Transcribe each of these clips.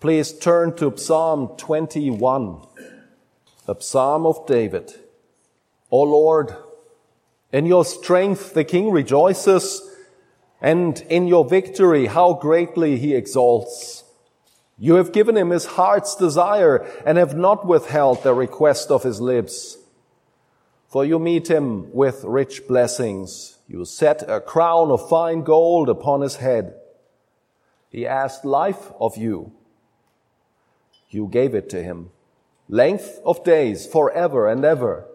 Please turn to Psalm 21, a psalm of David. O Lord, in your strength the king rejoices, and in your victory how greatly he exalts. You have given him his heart's desire and have not withheld the request of his lips. For you meet him with rich blessings. You set a crown of fine gold upon his head. He asked life of you. You gave it to him, length of days forever and ever.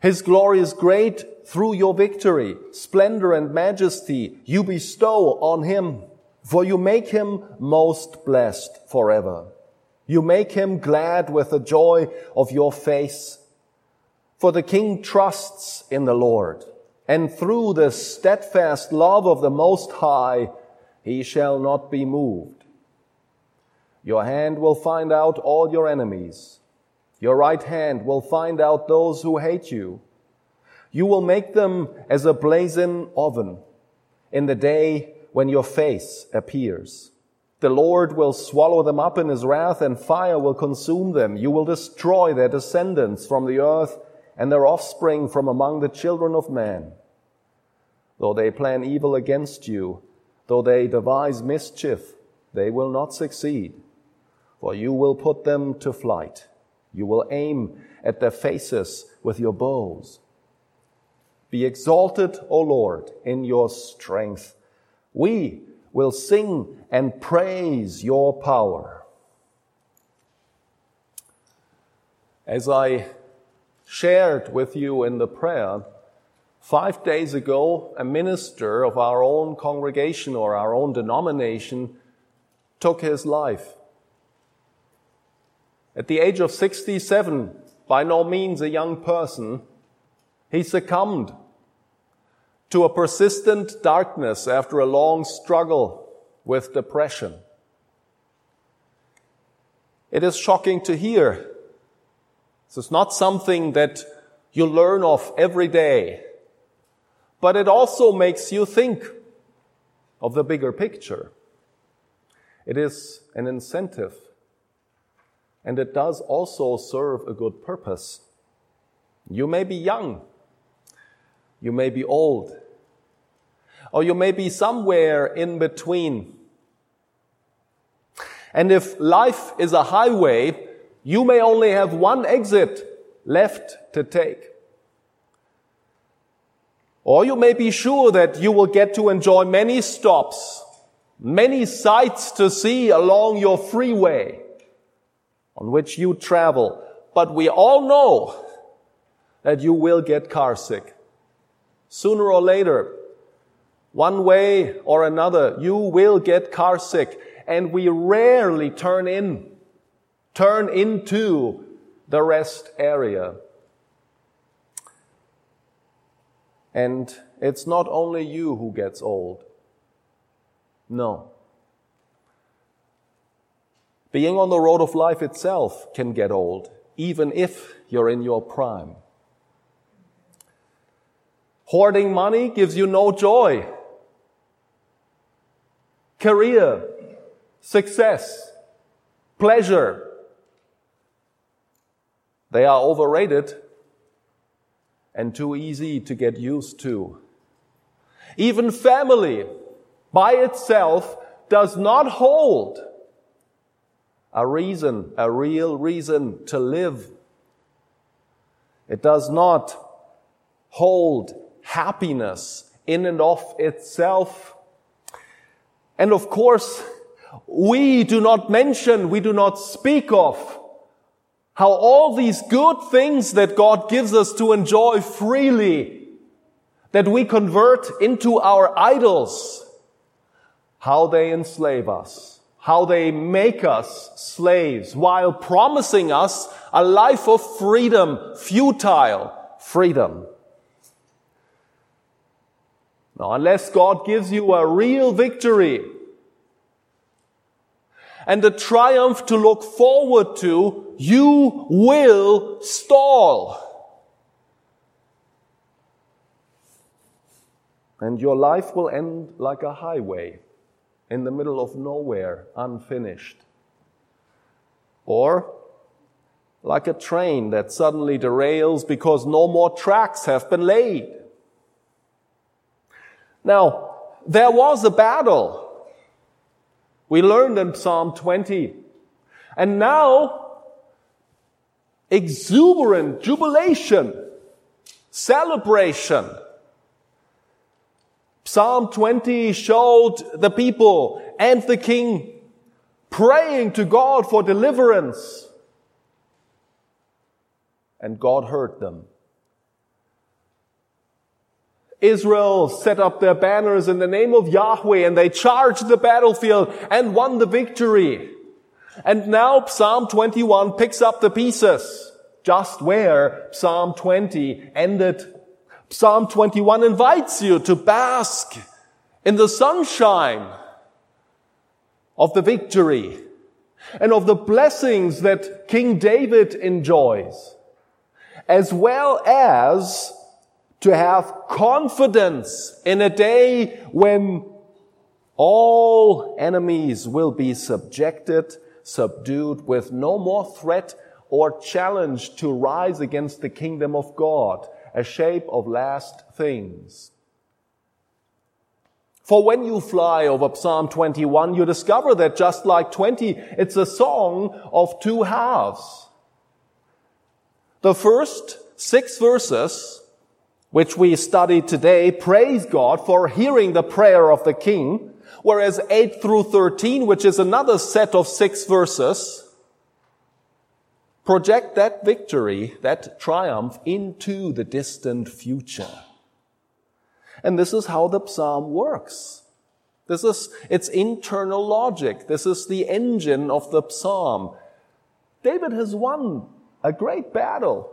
His glory is great through your victory, splendor and majesty you bestow on him, for you make him most blessed forever. You make him glad with the joy of your face. For the king trusts in the Lord, and through the steadfast love of the Most High, he shall not be moved. Your hand will find out all your enemies. Your right hand will find out those who hate you. You will make them as a blazing oven in the day when your face appears. The Lord will swallow them up in his wrath, and fire will consume them. You will destroy their descendants from the earth and their offspring from among the children of man. Though they plan evil against you, though they devise mischief, they will not succeed. For you will put them to flight. You will aim at their faces with your bows. Be exalted, O Lord, in your strength. We will sing and praise your power. As I shared with you in the prayer, 5 days ago, a minister of our own congregation or our own denomination took his life. At the age of 67, by no means a young person, he succumbed to a persistent darkness after a long struggle with depression. It is shocking to hear. This is not something that you learn of every day, but it also makes you think of the bigger picture. It is an incentive. And it does also serve a good purpose. You may be young, you may be old, or you may be somewhere in between. And if life is a highway, you may only have one exit left to take. Or you may be sure that you will get to enjoy many stops, many sights to see along your freeway on which you travel, but we all know that you will get carsick. Sooner or later, one way or another, you will get carsick, and we rarely turn into the rest area. And it's not only you who gets old. No. Being on the road of life itself can get old, even if you're in your prime. Hoarding money gives you no joy. Career, success, pleasure, they are overrated and too easy to get used to. Even family by itself does not hold a real reason to live. It does not hold happiness in and of itself. And of course, we do not speak of how all these good things that God gives us to enjoy freely, that we convert into our idols, how they enslave us. How they make us slaves while promising us a life of freedom, futile freedom. Now, unless God gives you a real victory and a triumph to look forward to, you will stall. And your life will end like a highway in the middle of nowhere, unfinished, Or like a train that suddenly derails because no more tracks have been laid. Now, there was a battle. We learned in Psalm 20. And now, exuberant jubilation, celebration. Psalm 20 showed the people and the king praying to God for deliverance. And God heard them. Israel set up their banners in the name of Yahweh, and they charged the battlefield and won the victory. And now Psalm 21 picks up the pieces, just where Psalm 20 ended. Psalm 21 invites you to bask in the sunshine of the victory and of the blessings that King David enjoys, as well as to have confidence in a day when all enemies will be subdued with no more threat or challenge to rise against the kingdom of God, a shape of last things. For when you fly over Psalm 21, you discover that just like 20, it's a song of two halves. The first 6 verses, which we study today, praise God for hearing the prayer of the king, whereas 8 through 13, which is another set of 6 verses, project that victory, that triumph, into the distant future. And this is how the psalm works. This is its internal logic. This is the engine of the psalm. David has won a great battle,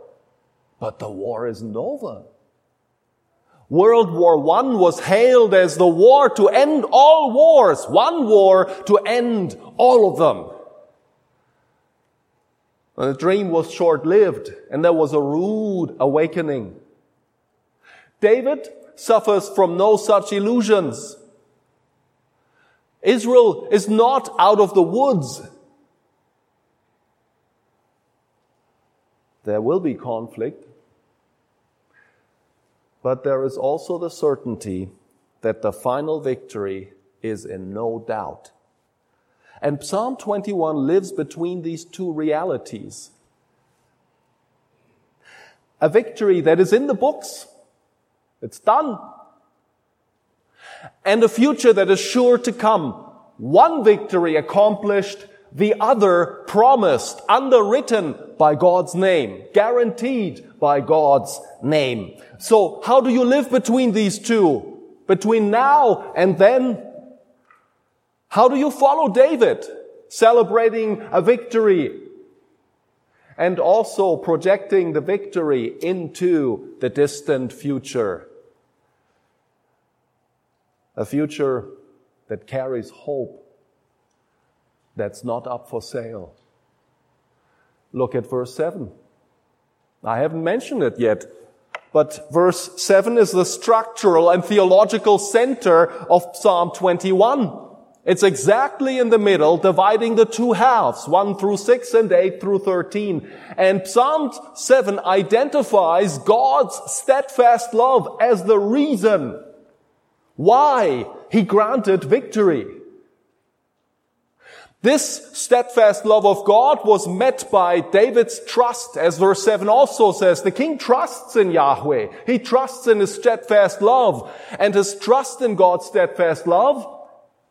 but the war isn't over. World War I was hailed as the war to end all wars. One war to end all of them. And the dream was short-lived, and there was a rude awakening. David suffers from no such illusions. Israel is not out of the woods. There will be conflict. But there is also the certainty that the final victory is in no doubt. And Psalm 21 lives between these two realities. A victory that is in the books, it's done, and a future that is sure to come. One victory accomplished, the other promised, underwritten by God's name, guaranteed by God's name. So how do you live between these two? Between now and then? How do you follow David, celebrating a victory and also projecting the victory into the distant future? A future that carries hope, that's not up for sale. Look at verse 7. I haven't mentioned it yet, but verse 7 is the structural and theological center of Psalm 21. It's exactly in the middle, dividing the two halves, 1 through 6 and 8 through 13. And Psalm 7 identifies God's steadfast love as the reason why He granted victory. This steadfast love of God was met by David's trust, as verse 7 also says. The king trusts in Yahweh. He trusts in His steadfast love. And his trust in God's steadfast love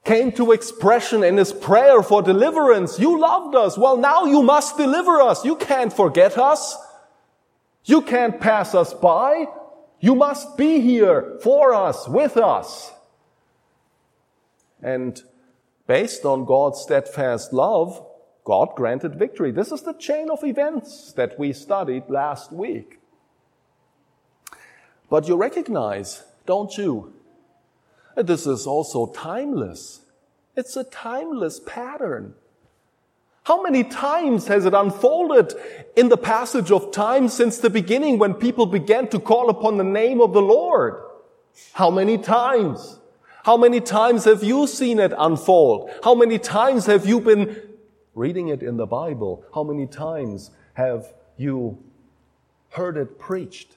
came to expression in his prayer for deliverance. You loved us. Well, now you must deliver us. You can't forget us. You can't pass us by. You must be here for us, with us. And based on God's steadfast love, God granted victory. This is the chain of events that we studied last week. But you recognize, don't you, that this is also timeless. It's a timeless pattern. How many times has it unfolded in the passage of time since the beginning when people began to call upon the name of the Lord? How many times? How many times have you seen it unfold? How many times have you been reading it in the Bible, how many times have you heard it preached?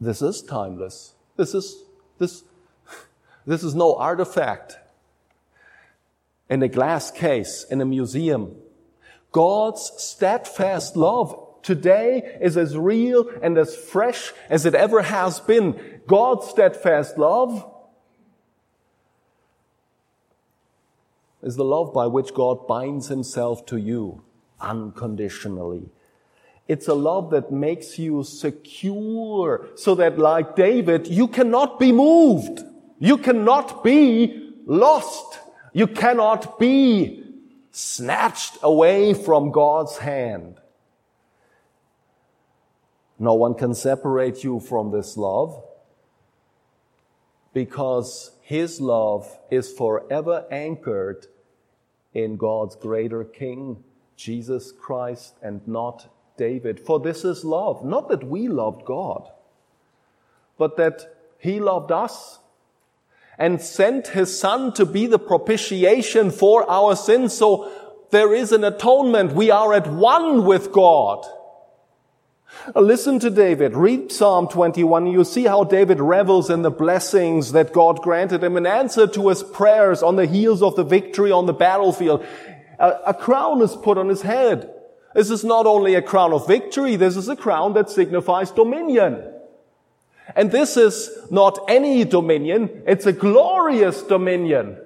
This is timeless. This is no artifact in a glass case in a museum. God's steadfast love today is as real and as fresh as it ever has been. God's steadfast love is the love by which God binds himself to you unconditionally. It's a love that makes you secure so that, like David, you cannot be moved. You cannot be lost. You cannot be snatched away from God's hand. No one can separate you from this love, because his love is forever anchored in God's greater King, Jesus Christ, and not David. For this is love, not that we loved God, but that he loved us and sent his Son to be the propitiation for our sins. So there is an atonement. We are at one with God. Listen to David. Read Psalm 21. You see how David revels in the blessings that God granted him in answer to his prayers on the heels of the victory on the battlefield. A crown is put on his head. This is not only a crown of victory. This is a crown that signifies dominion. And this is not any dominion. It's a glorious dominion.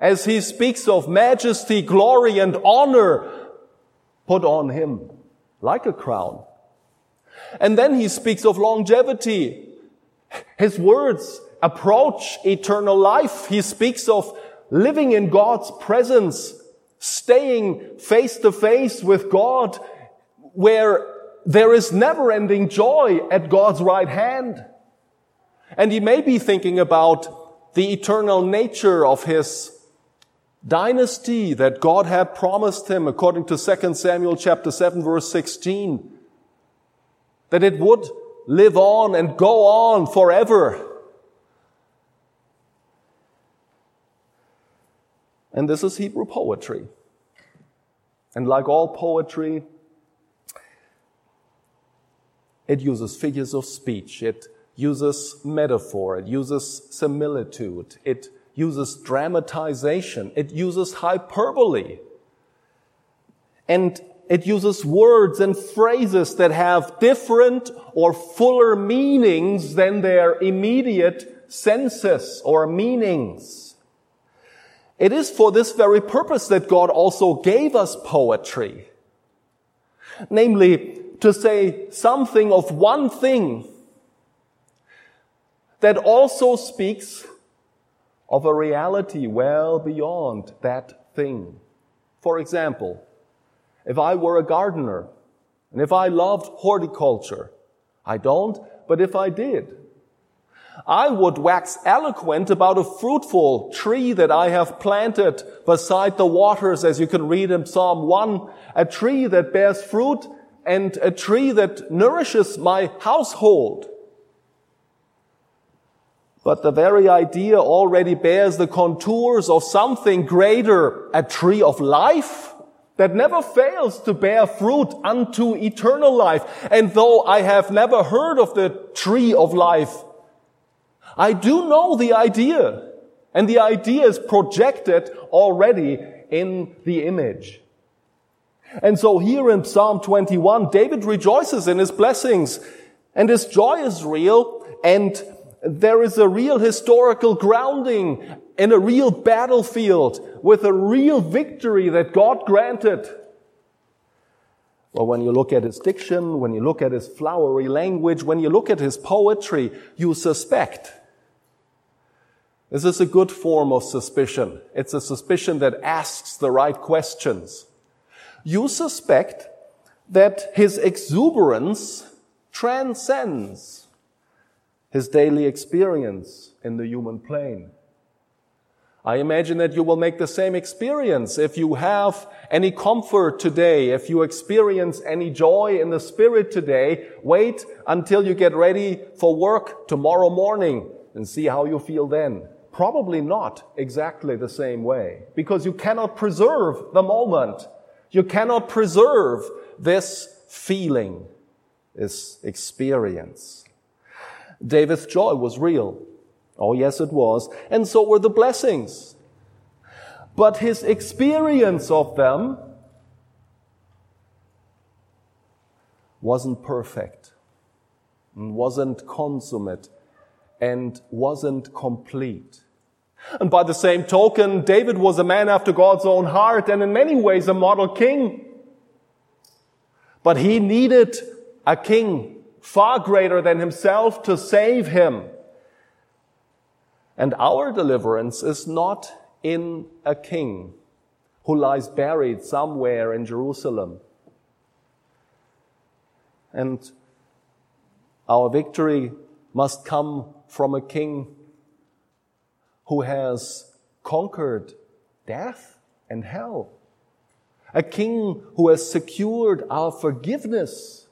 As he speaks of majesty, glory, and honor put on him like a crown. And then he speaks of longevity. His words approach eternal life. He speaks of living in God's presence, staying face to face with God, where there is never-ending joy at God's right hand. And he may be thinking about the eternal nature of his dynasty that God had promised him, according to 2 Samuel chapter 7, verse 16. That it would live on and go on forever. And this is Hebrew poetry. And like all poetry, it uses figures of speech. It uses metaphor. It uses similitude. It uses dramatization. It uses hyperbole. And it uses words and phrases that have different or fuller meanings than their immediate senses or meanings. It is for this very purpose that God also gave us poetry. Namely, to say something of one thing that also speaks of a reality well beyond that thing. For example, if I were a gardener, and if I loved horticulture, I don't, but if I did, I would wax eloquent about a fruitful tree that I have planted beside the waters, as you can read in Psalm 1, a tree that bears fruit and a tree that nourishes my household. But the very idea already bears the contours of something greater, a tree of life that never fails to bear fruit unto eternal life. And though I have never heard of the tree of life, I do know the idea. And the idea is projected already in the image. And so here in Psalm 21, David rejoices in his blessings. And his joy is real. And there is a real historical grounding in a real battlefield with a real victory that God granted. Well, when you look at his diction, when you look at his flowery language, when you look at his poetry, you suspect. This is a good form of suspicion. It's a suspicion that asks the right questions. You suspect that his exuberance transcends his daily experience in the human plane. I imagine that you will make the same experience if you have any comfort today, if you experience any joy in the Spirit today. Wait until you get ready for work tomorrow morning and see how you feel then. Probably not exactly the same way, because you cannot preserve the moment. You cannot preserve this feeling, this experience. David's joy was real. Oh, yes, it was. And so were the blessings. But his experience of them wasn't perfect, wasn't consummate, and wasn't complete. And by the same token, David was a man after God's own heart and in many ways a model king. But he needed a king far greater than himself to save him. And our deliverance is not in a king who lies buried somewhere in Jerusalem. And our victory must come from a king who has conquered death and hell. A king who has secured our forgiveness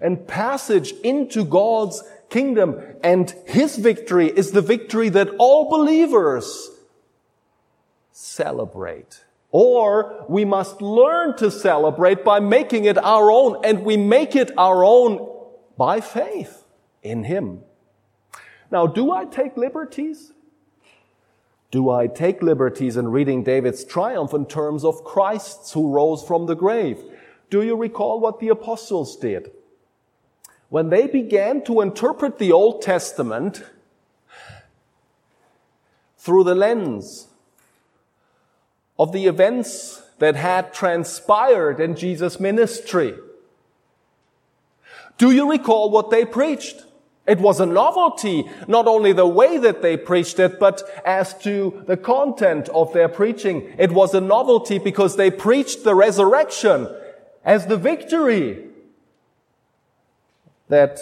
and passage into God's kingdom. And his victory is the victory that all believers celebrate. Or we must learn to celebrate by making it our own. And we make it our own by faith in him. Now, do I take liberties? Do I take liberties in reading David's triumph in terms of Christ's who rose from the grave? Do you recall what the apostles did? When they began to interpret the Old Testament through the lens of the events that had transpired in Jesus' ministry, do you recall what they preached? It was a novelty, not only the way that they preached it, but as to the content of their preaching. It was a novelty because they preached the resurrection as the victory that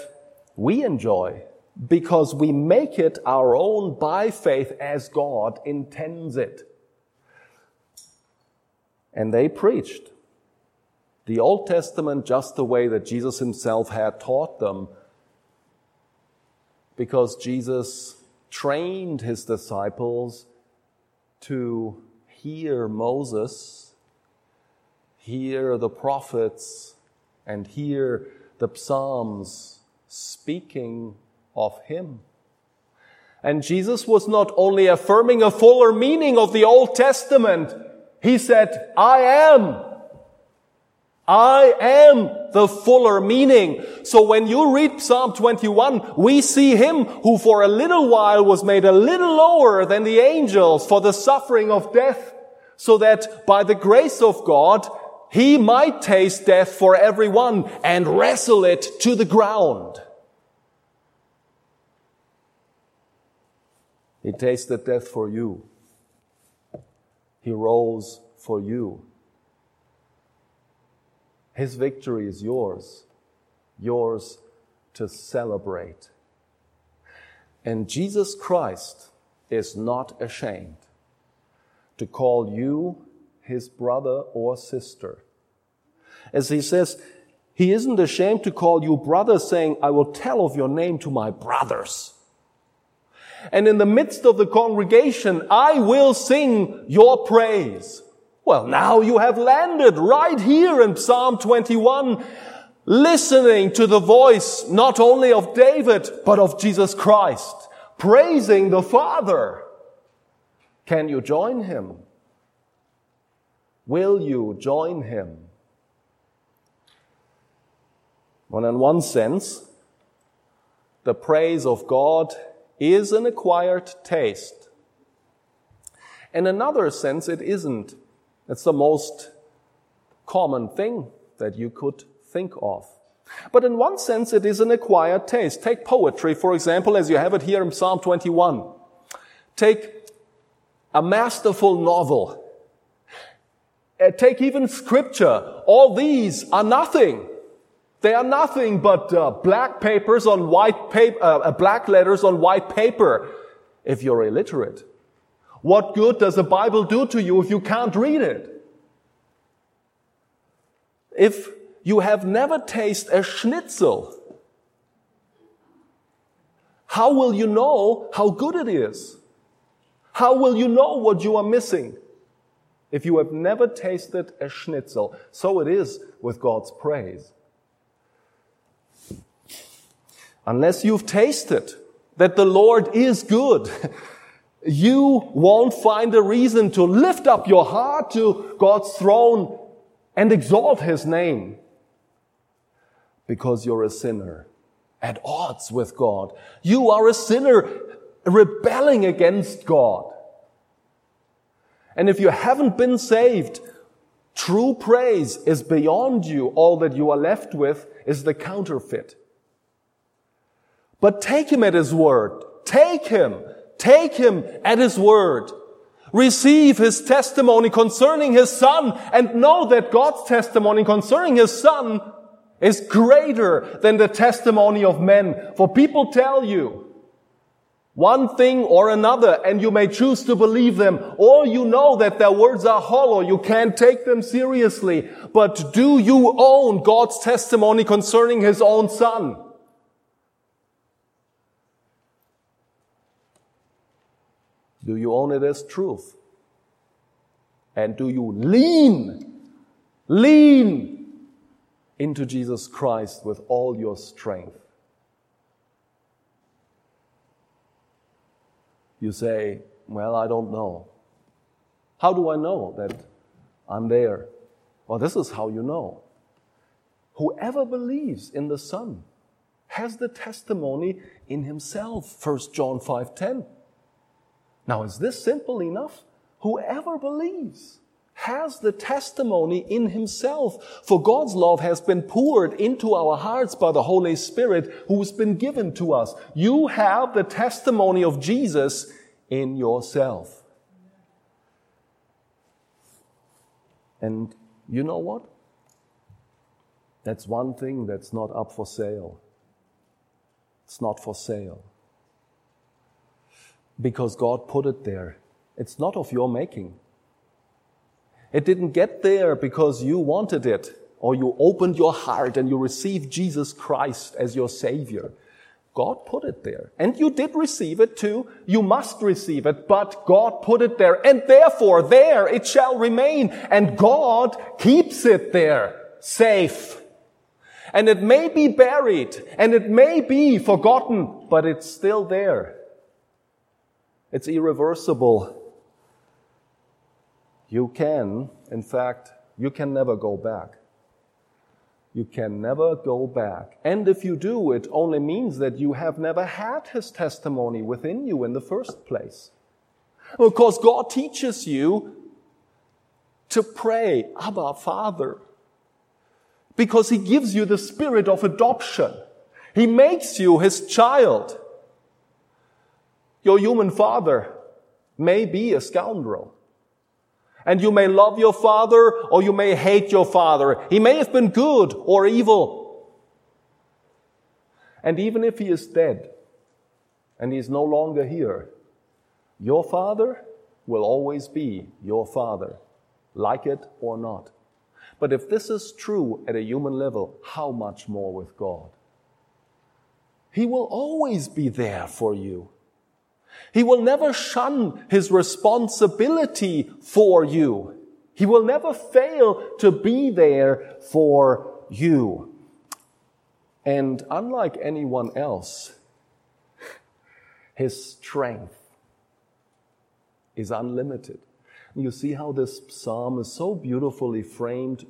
we enjoy because we make it our own by faith as God intends it. And they preached the Old Testament just the way that Jesus himself had taught them, because Jesus trained his disciples to hear Moses, hear the prophets, and hear the Psalms speaking of him. And Jesus was not only affirming a fuller meaning of the Old Testament, he said, I am. I am the fuller meaning. So when you read Psalm 21, we see him who for a little while was made a little lower than the angels for the suffering of death, so that by the grace of God, he might taste death for everyone and wrestle it to the ground. He tasted death for you. He rose for you. His victory is yours, yours to celebrate. And Jesus Christ is not ashamed to call you his brother or sister. As he says, he isn't ashamed to call you brother, saying, I will tell of your name to my brothers. And in the midst of the congregation, I will sing your praise. Well, now you have landed right here in Psalm 21, listening to the voice not only of David, but of Jesus Christ, praising the Father. Can you join him? Will you join him? Well, in one sense, the praise of God is an acquired taste. In another sense, it isn't. It's the most common thing that you could think of. But in one sense, it is an acquired taste. Take poetry, for example, as you have it here in Psalm 21. Take a masterful novel. Take even scripture. All these are nothing. They are nothing but black letters on white paper if you're illiterate. What good does the Bible do to you if you can't read it? If you have never tasted a schnitzel, how will you know how good it is? How will you know what you are missing if you have never tasted a schnitzel? So it is with God's praise. Unless you've tasted that the Lord is good, you won't find a reason to lift up your heart to God's throne and exalt His name. Because you're a sinner at odds with God. You are a sinner rebelling against God. And if you haven't been saved, true praise is beyond you. All that you are left with is the counterfeit. But take Him at His word. Take Him. Take Him at His word. Receive His testimony concerning His Son, and know that God's testimony concerning His Son is greater than the testimony of men. For people tell you one thing or another, and you may choose to believe them, or you know that their words are hollow, you can't take them seriously. But do you own God's testimony concerning His own Son? Do you own it as truth? And do you lean into Jesus Christ with all your strength? You say, well, I don't know. How do I know that I'm there? Well, this is how you know. Whoever believes in the Son has the testimony in himself, 1 John 5:10. Now, is this simple enough? Whoever believes has the testimony in himself, for God's love has been poured into our hearts by the Holy Spirit who has been given to us. You have the testimony of Jesus in yourself. And you know what? That's one thing that's not up for sale. It's not for sale. Because God put it there. It's not of your making. It didn't get there because you wanted it, or you opened your heart and you received Jesus Christ as your Savior. God put it there. And you did receive it too. You must receive it, but God put it there. And therefore, there it shall remain. And God keeps it there, safe. And it may be buried, and it may be forgotten, but it's still there. It's irreversible. You can never go back. You can never go back. And if you do, it only means that you have never had His testimony within you in the first place. Of course, God teaches you to pray, Abba, Father, because He gives you the spirit of adoption. He makes you His child. Your human father may be a scoundrel. And you may love your father or you may hate your father. He may have been good or evil. And even if he is dead and he is no longer here, your father will always be your father, like it or not. But if this is true at a human level, how much more with God? He will always be there for you. He will never shun His responsibility for you. He will never fail to be there for you. And unlike anyone else, His strength is unlimited. You see how this psalm is so beautifully framed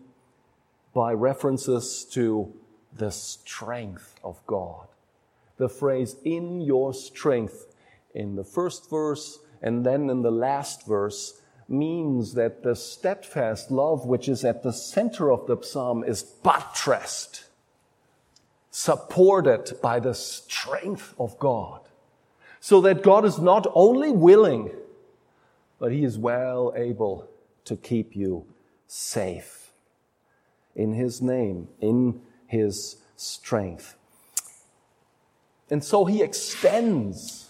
by references to the strength of God. The phrase, in your strength, in the first verse and then in the last verse, means that the steadfast love which is at the center of the psalm is buttressed, supported by the strength of God, so that God is not only willing, but He is well able to keep you safe in His name, in His strength. And so He extends,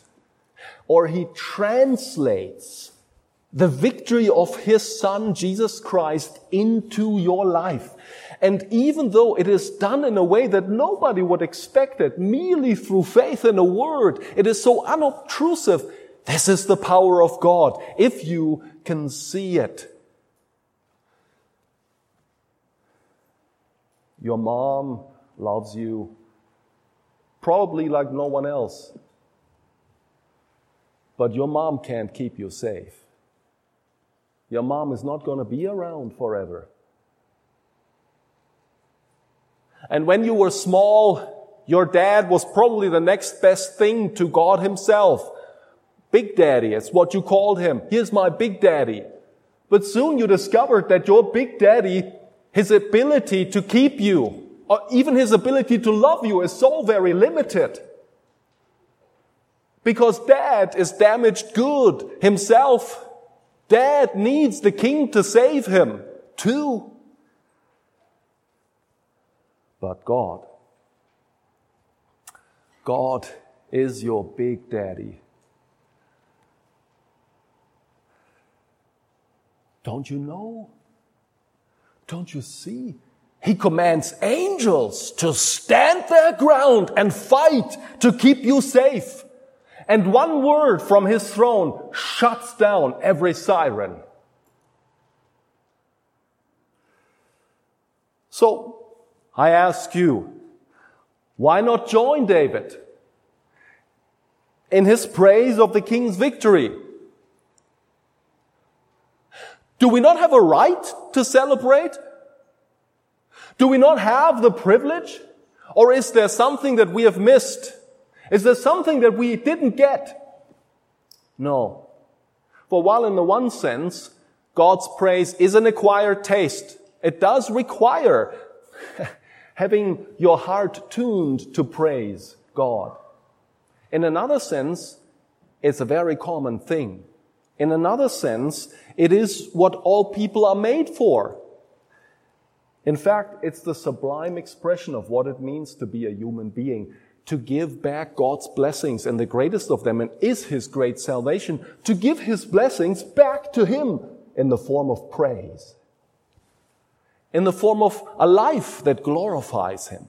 or He translates, the victory of His Son, Jesus Christ, into your life. And even though it is done in a way that nobody would expect it, merely through faith in a word, it is so unobtrusive, This is the power of God, if you can see it. Your mom loves you, probably like no one else. But your mom can't keep you safe. Your mom is not going to be around forever. And when you were small, your dad was probably the next best thing to God himself. Big Daddy, it's what you called him. Here's my Big Daddy. But soon you discovered that your Big Daddy, his ability to keep you, or even his ability to love you, is so very limited. Because Dad is damaged good himself. Dad needs the King to save him too. But God is your Big Daddy. Don't you know? Don't you see? He commands angels to stand their ground and fight to keep you safe. And one word from his throne shuts down every siren. So, I ask you, why not join David in his praise of the king's victory? Do we not have a right to celebrate? Do we not have the privilege? Or is there something that we have missed? Is there something that we didn't get? No. For while in the one sense, God's praise is an acquired taste, it does require having your heart tuned to praise God. In another sense, it's a very common thing. In another sense, it is what all people are made for. In fact, it's the sublime expression of what it means to be a human being, to give back God's blessings, and the greatest of them, and is his great salvation, to give his blessings back to him in the form of praise, in the form of a life that glorifies him.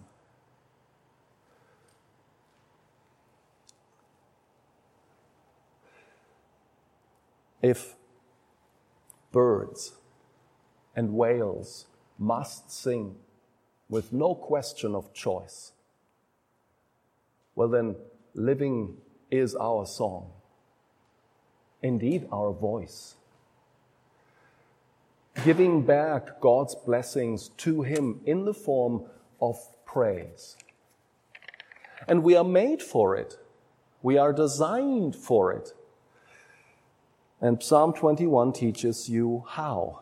If birds and whales must sing with no question of choice, well then, living is our song, indeed our voice. Giving back God's blessings to him in the form of praise. And we are made for it. We are designed for it. And Psalm 21 teaches you how.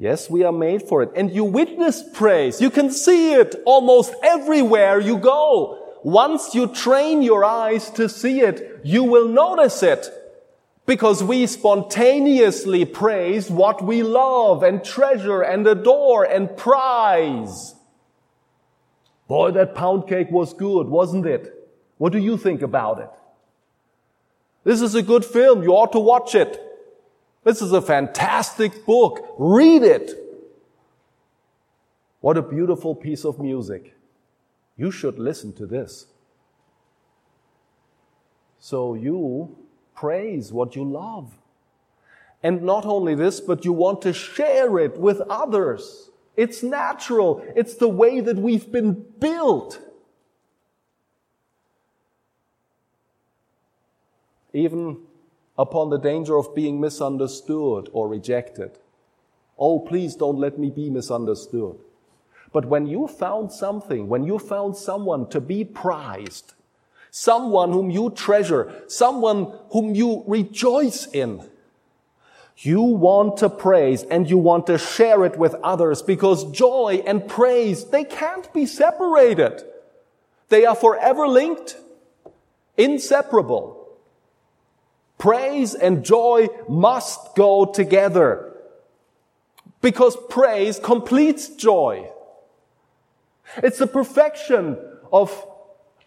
Yes, we are made for it. And you witness praise. You can see it almost everywhere you go. Once you train your eyes to see it, you will notice it. Because we spontaneously praise what we love and treasure and adore and prize. Boy, that pound cake was good, wasn't it? What do you think about it? This is a good film. You ought to watch it. This is a fantastic book. Read it. What a beautiful piece of music. You should listen to this. So you praise what you love. And not only this, but you want to share it with others. It's natural. It's the way that we've been built. Even upon the danger of being misunderstood or rejected. Oh, please don't let me be misunderstood. But when you found something, when you found someone to be prized, someone whom you treasure, someone whom you rejoice in, you want to praise and you want to share it with others, because joy and praise, they can't be separated. They are forever linked, inseparable. Praise and joy must go together, because praise completes joy. It's the perfection of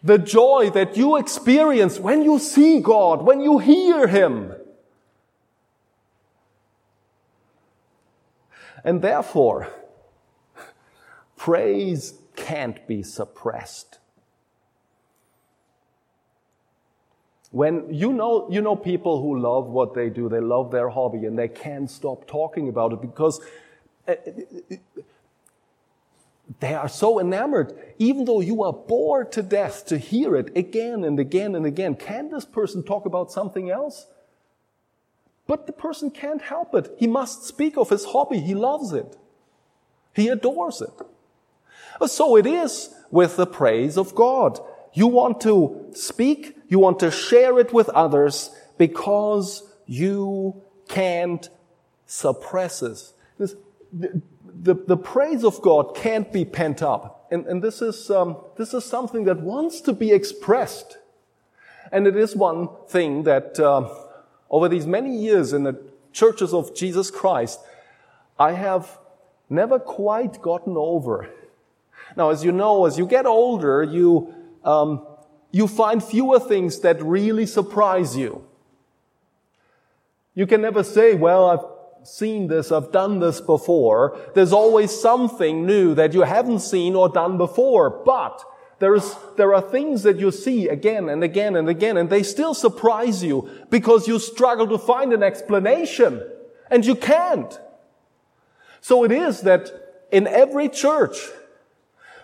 the joy that you experience when you see God, when you hear him. And therefore, praise can't be suppressed. When you know people who love what they do, they love their hobby, and they can't stop talking about it because they are so enamored. Even though you are bored to death to hear it again and again and again, can this person talk about something else? But the person can't help it. He must speak of his hobby. He loves it. He adores it. So it is with the praise of God. You want to speak, you want to share it with others because you can't suppress it. The praise of God can't be pent up. And this is something that wants to be expressed. And it is one thing that over these many years in the churches of Jesus Christ, I have never quite gotten over. Now, as you know, as you get older, you find fewer things that really surprise you. You can never say, well, I've seen this, I've done this before. There's always something new that you haven't seen or done before. But there are things that you see again and again and again, and they still surprise you because you struggle to find an explanation, and you can't. So it is that in every church,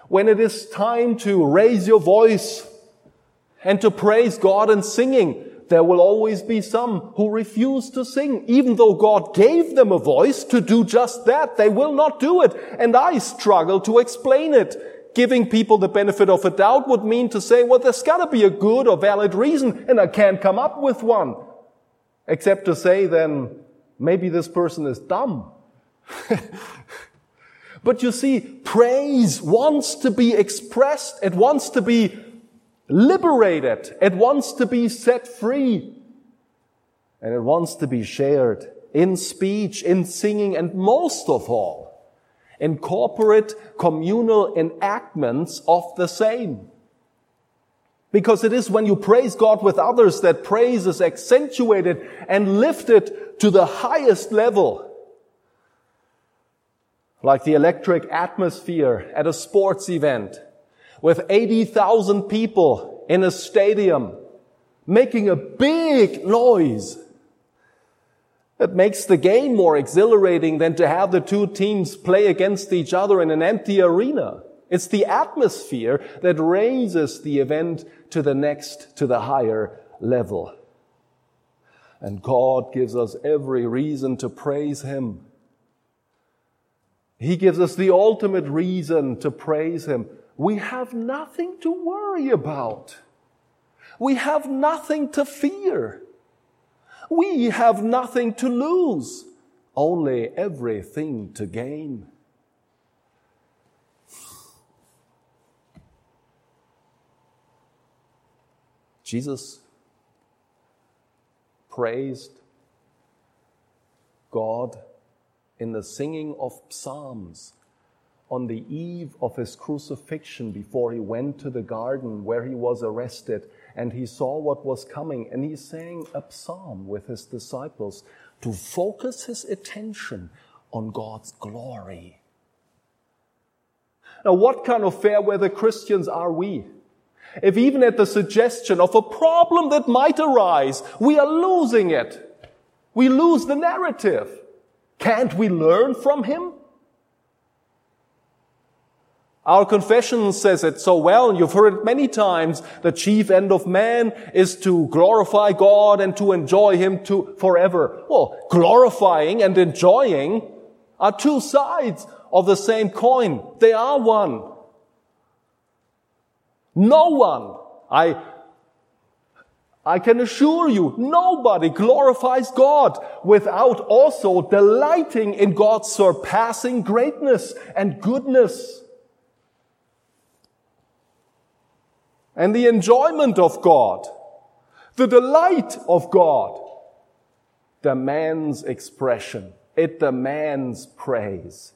when it is time to raise your voice and to praise God in singing, there will always be some who refuse to sing. Even though God gave them a voice to do just that, they will not do it. And I struggle to explain it. Giving people the benefit of a doubt would mean to say, well, there's got to be a good or valid reason, and I can't come up with one. Except to say then, maybe this person is dumb. But you see, praise wants to be expressed. It wants to be liberated. It wants to be set free. And it wants to be shared in speech, in singing, and most of all, in corporate, communal enactments of the same. Because it is when you praise God with others that praise is accentuated and lifted to the highest level. Like the electric atmosphere at a sports event with 80,000 people in a stadium making a big noise. It makes the game more exhilarating than to have the two teams play against each other in an empty arena. It's the atmosphere that raises the event to the higher level. And God gives us every reason to praise Him. He gives us the ultimate reason to praise Him. We have nothing to worry about. We have nothing to fear. We have nothing to lose, only everything to gain. Jesus praised God in the singing of psalms on the eve of His crucifixion, before He went to the garden where He was arrested, and He saw what was coming, and He sang a psalm with His disciples to focus His attention on God's glory. Now, what kind of fair weather Christians are we? If even at the suggestion of a problem that might arise, we are losing it. We lose the narrative. Can't we learn from Him? Our confession says it so well, and you've heard it many times. The chief end of man is to glorify God and to enjoy Him forever. Well, glorifying and enjoying are two sides of the same coin. They are one. No one, I can assure you, nobody glorifies God without also delighting in God's surpassing greatness and goodness. And the enjoyment of God, the delight of God, demands expression. It demands praise.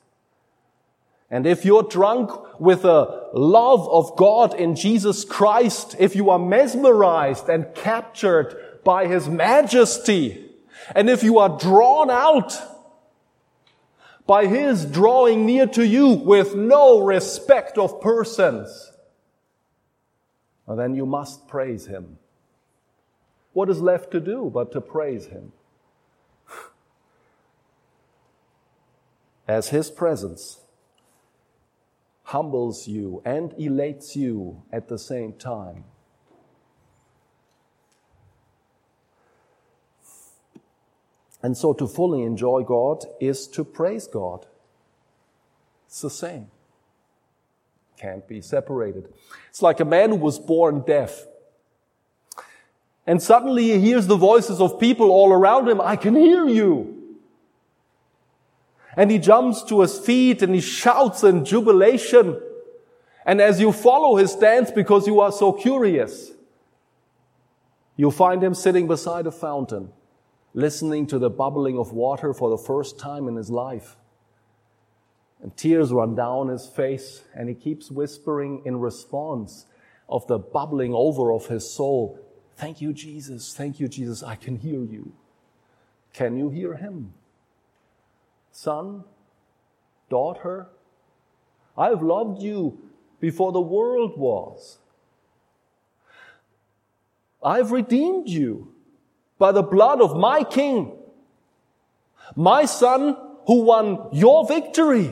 And if you're drunk with the love of God in Jesus Christ, if you are mesmerized and captured by His majesty, and if you are drawn out by His drawing near to you with no respect of persons, then you must praise Him. What is left to do but to praise Him? As His presence humbles you and elates you at the same time. And so to fully enjoy God is to praise God. It's the same. Can't be separated. It's like a man who was born deaf. And suddenly he hears the voices of people all around him. I can hear you. And he jumps to his feet and he shouts in jubilation. And as you follow his dance because you are so curious, you find him sitting beside a fountain, listening to the bubbling of water for the first time in his life. And tears run down his face and he keeps whispering in response of the bubbling over of his soul, thank you, Jesus. Thank you, Jesus. I can hear you. Can you hear Him? Son, daughter, I've loved you before the world was. I've redeemed you by the blood of my King, my Son who won your victory.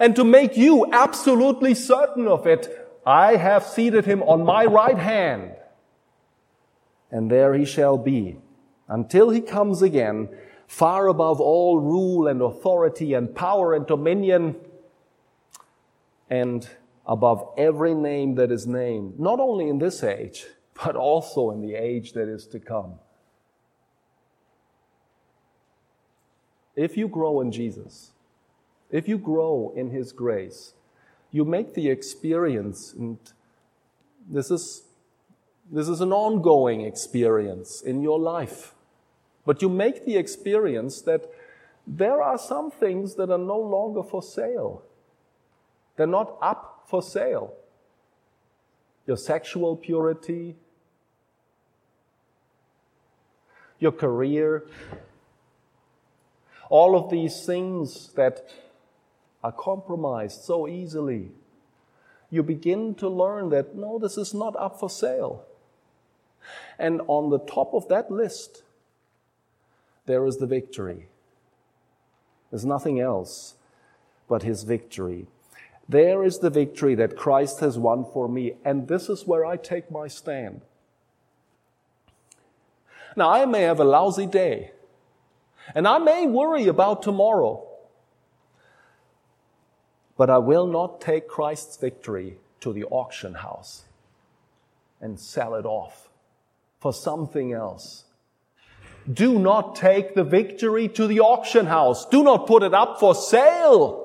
And to make you absolutely certain of it, I have seated Him on my right hand. And there He shall be, until He comes again, far above all rule and authority and power and dominion, and above every name that is named, not only in this age, but also in the age that is to come. If you grow in Jesus, if you grow in His grace, you make the experience, and this is an ongoing experience in your life. But you make the experience that there are some things that are no longer for sale. They're not up for sale. Your sexual purity, your career, all of these things that are compromised so easily. You begin to learn that, no, this is not up for sale. And on the top of that list, there is the victory. There's nothing else but His victory. There is the victory that Christ has won for me, and this is where I take my stand. Now, I may have a lousy day, and I may worry about tomorrow, but I will not take Christ's victory to the auction house and sell it off for something else. Do not take the victory to the auction house. Do not put it up for sale.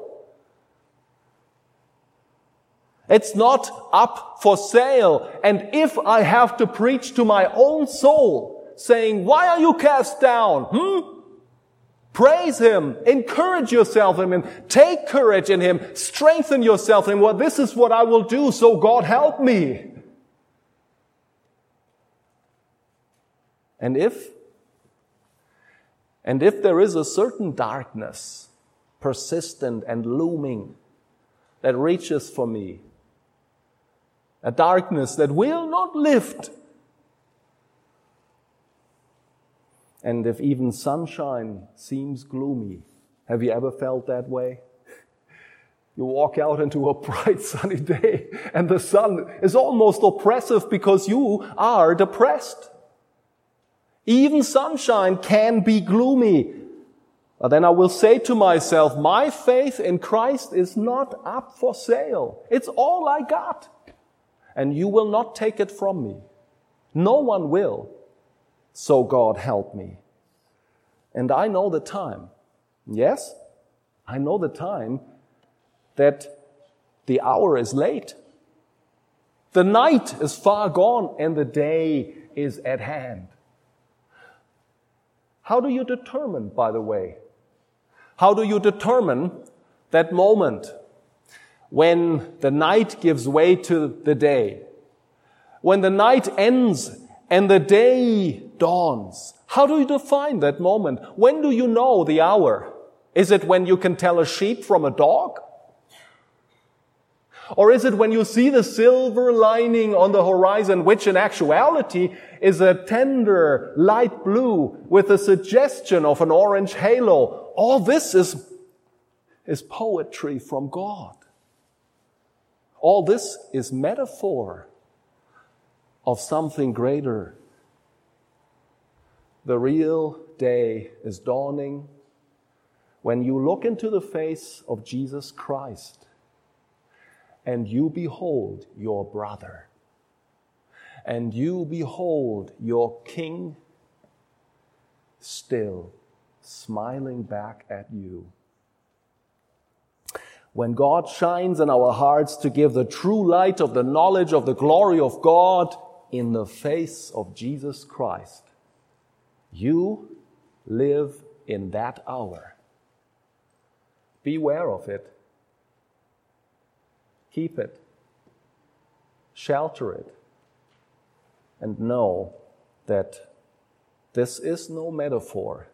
It's not up for sale. And if I have to preach to my own soul, saying, why are you cast down? Praise Him. Encourage yourself in Him. Take courage in Him. Strengthen yourself in Him. Well, this is what I will do, so God help me. And if there is a certain darkness, persistent and looming, that reaches for me, a darkness that will not lift, and if even sunshine seems gloomy, have you ever felt that way? You walk out into a bright sunny day and the sun is almost oppressive because you are depressed. Even sunshine can be gloomy. But then I will say to myself, my faith in Christ is not up for sale. It's all I got. And you will not take it from me. No one will. So God help me. And I know the time. Yes, I know the time that the hour is late. The night is far gone and the day is at hand. How do you determine, by the way? How do you determine that moment when the night gives way to the day? When the night ends and the day dawns. How do you define that moment? When do you know the hour? Is it when you can tell a sheep from a dog? Or is it when you see the silver lining on the horizon, which in actuality is a tender light blue with a suggestion of an orange halo? All this is poetry from God. All this is metaphor of something greater. The real day is dawning when you look into the face of Jesus Christ and you behold your brother and you behold your King still smiling back at you. When God shines in our hearts to give the true light of the knowledge of the glory of God in the face of Jesus Christ, you live in that hour. Beware of it. Keep it. Shelter it. And know that this is no metaphor.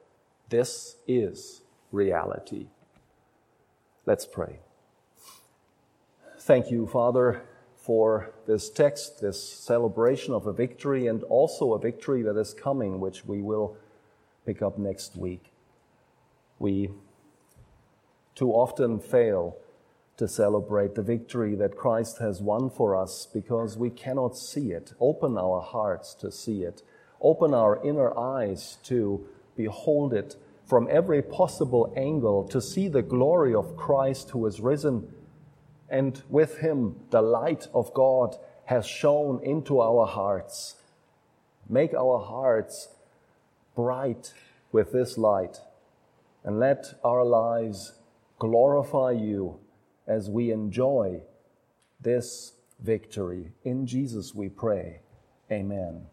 This is reality. Let's pray. Thank you, Father, for this text, this celebration of a victory, and also a victory that is coming, which we will pick up next week. We too often fail to celebrate the victory that Christ has won for us because we cannot see it. Open our hearts to see it. Open our inner eyes to behold it from every possible angle, to see the glory of Christ who is risen, and with him the light of God has shone into our hearts. Make our hearts bright with this light, and let our lives glorify you as we enjoy this victory. In Jesus we pray. Amen.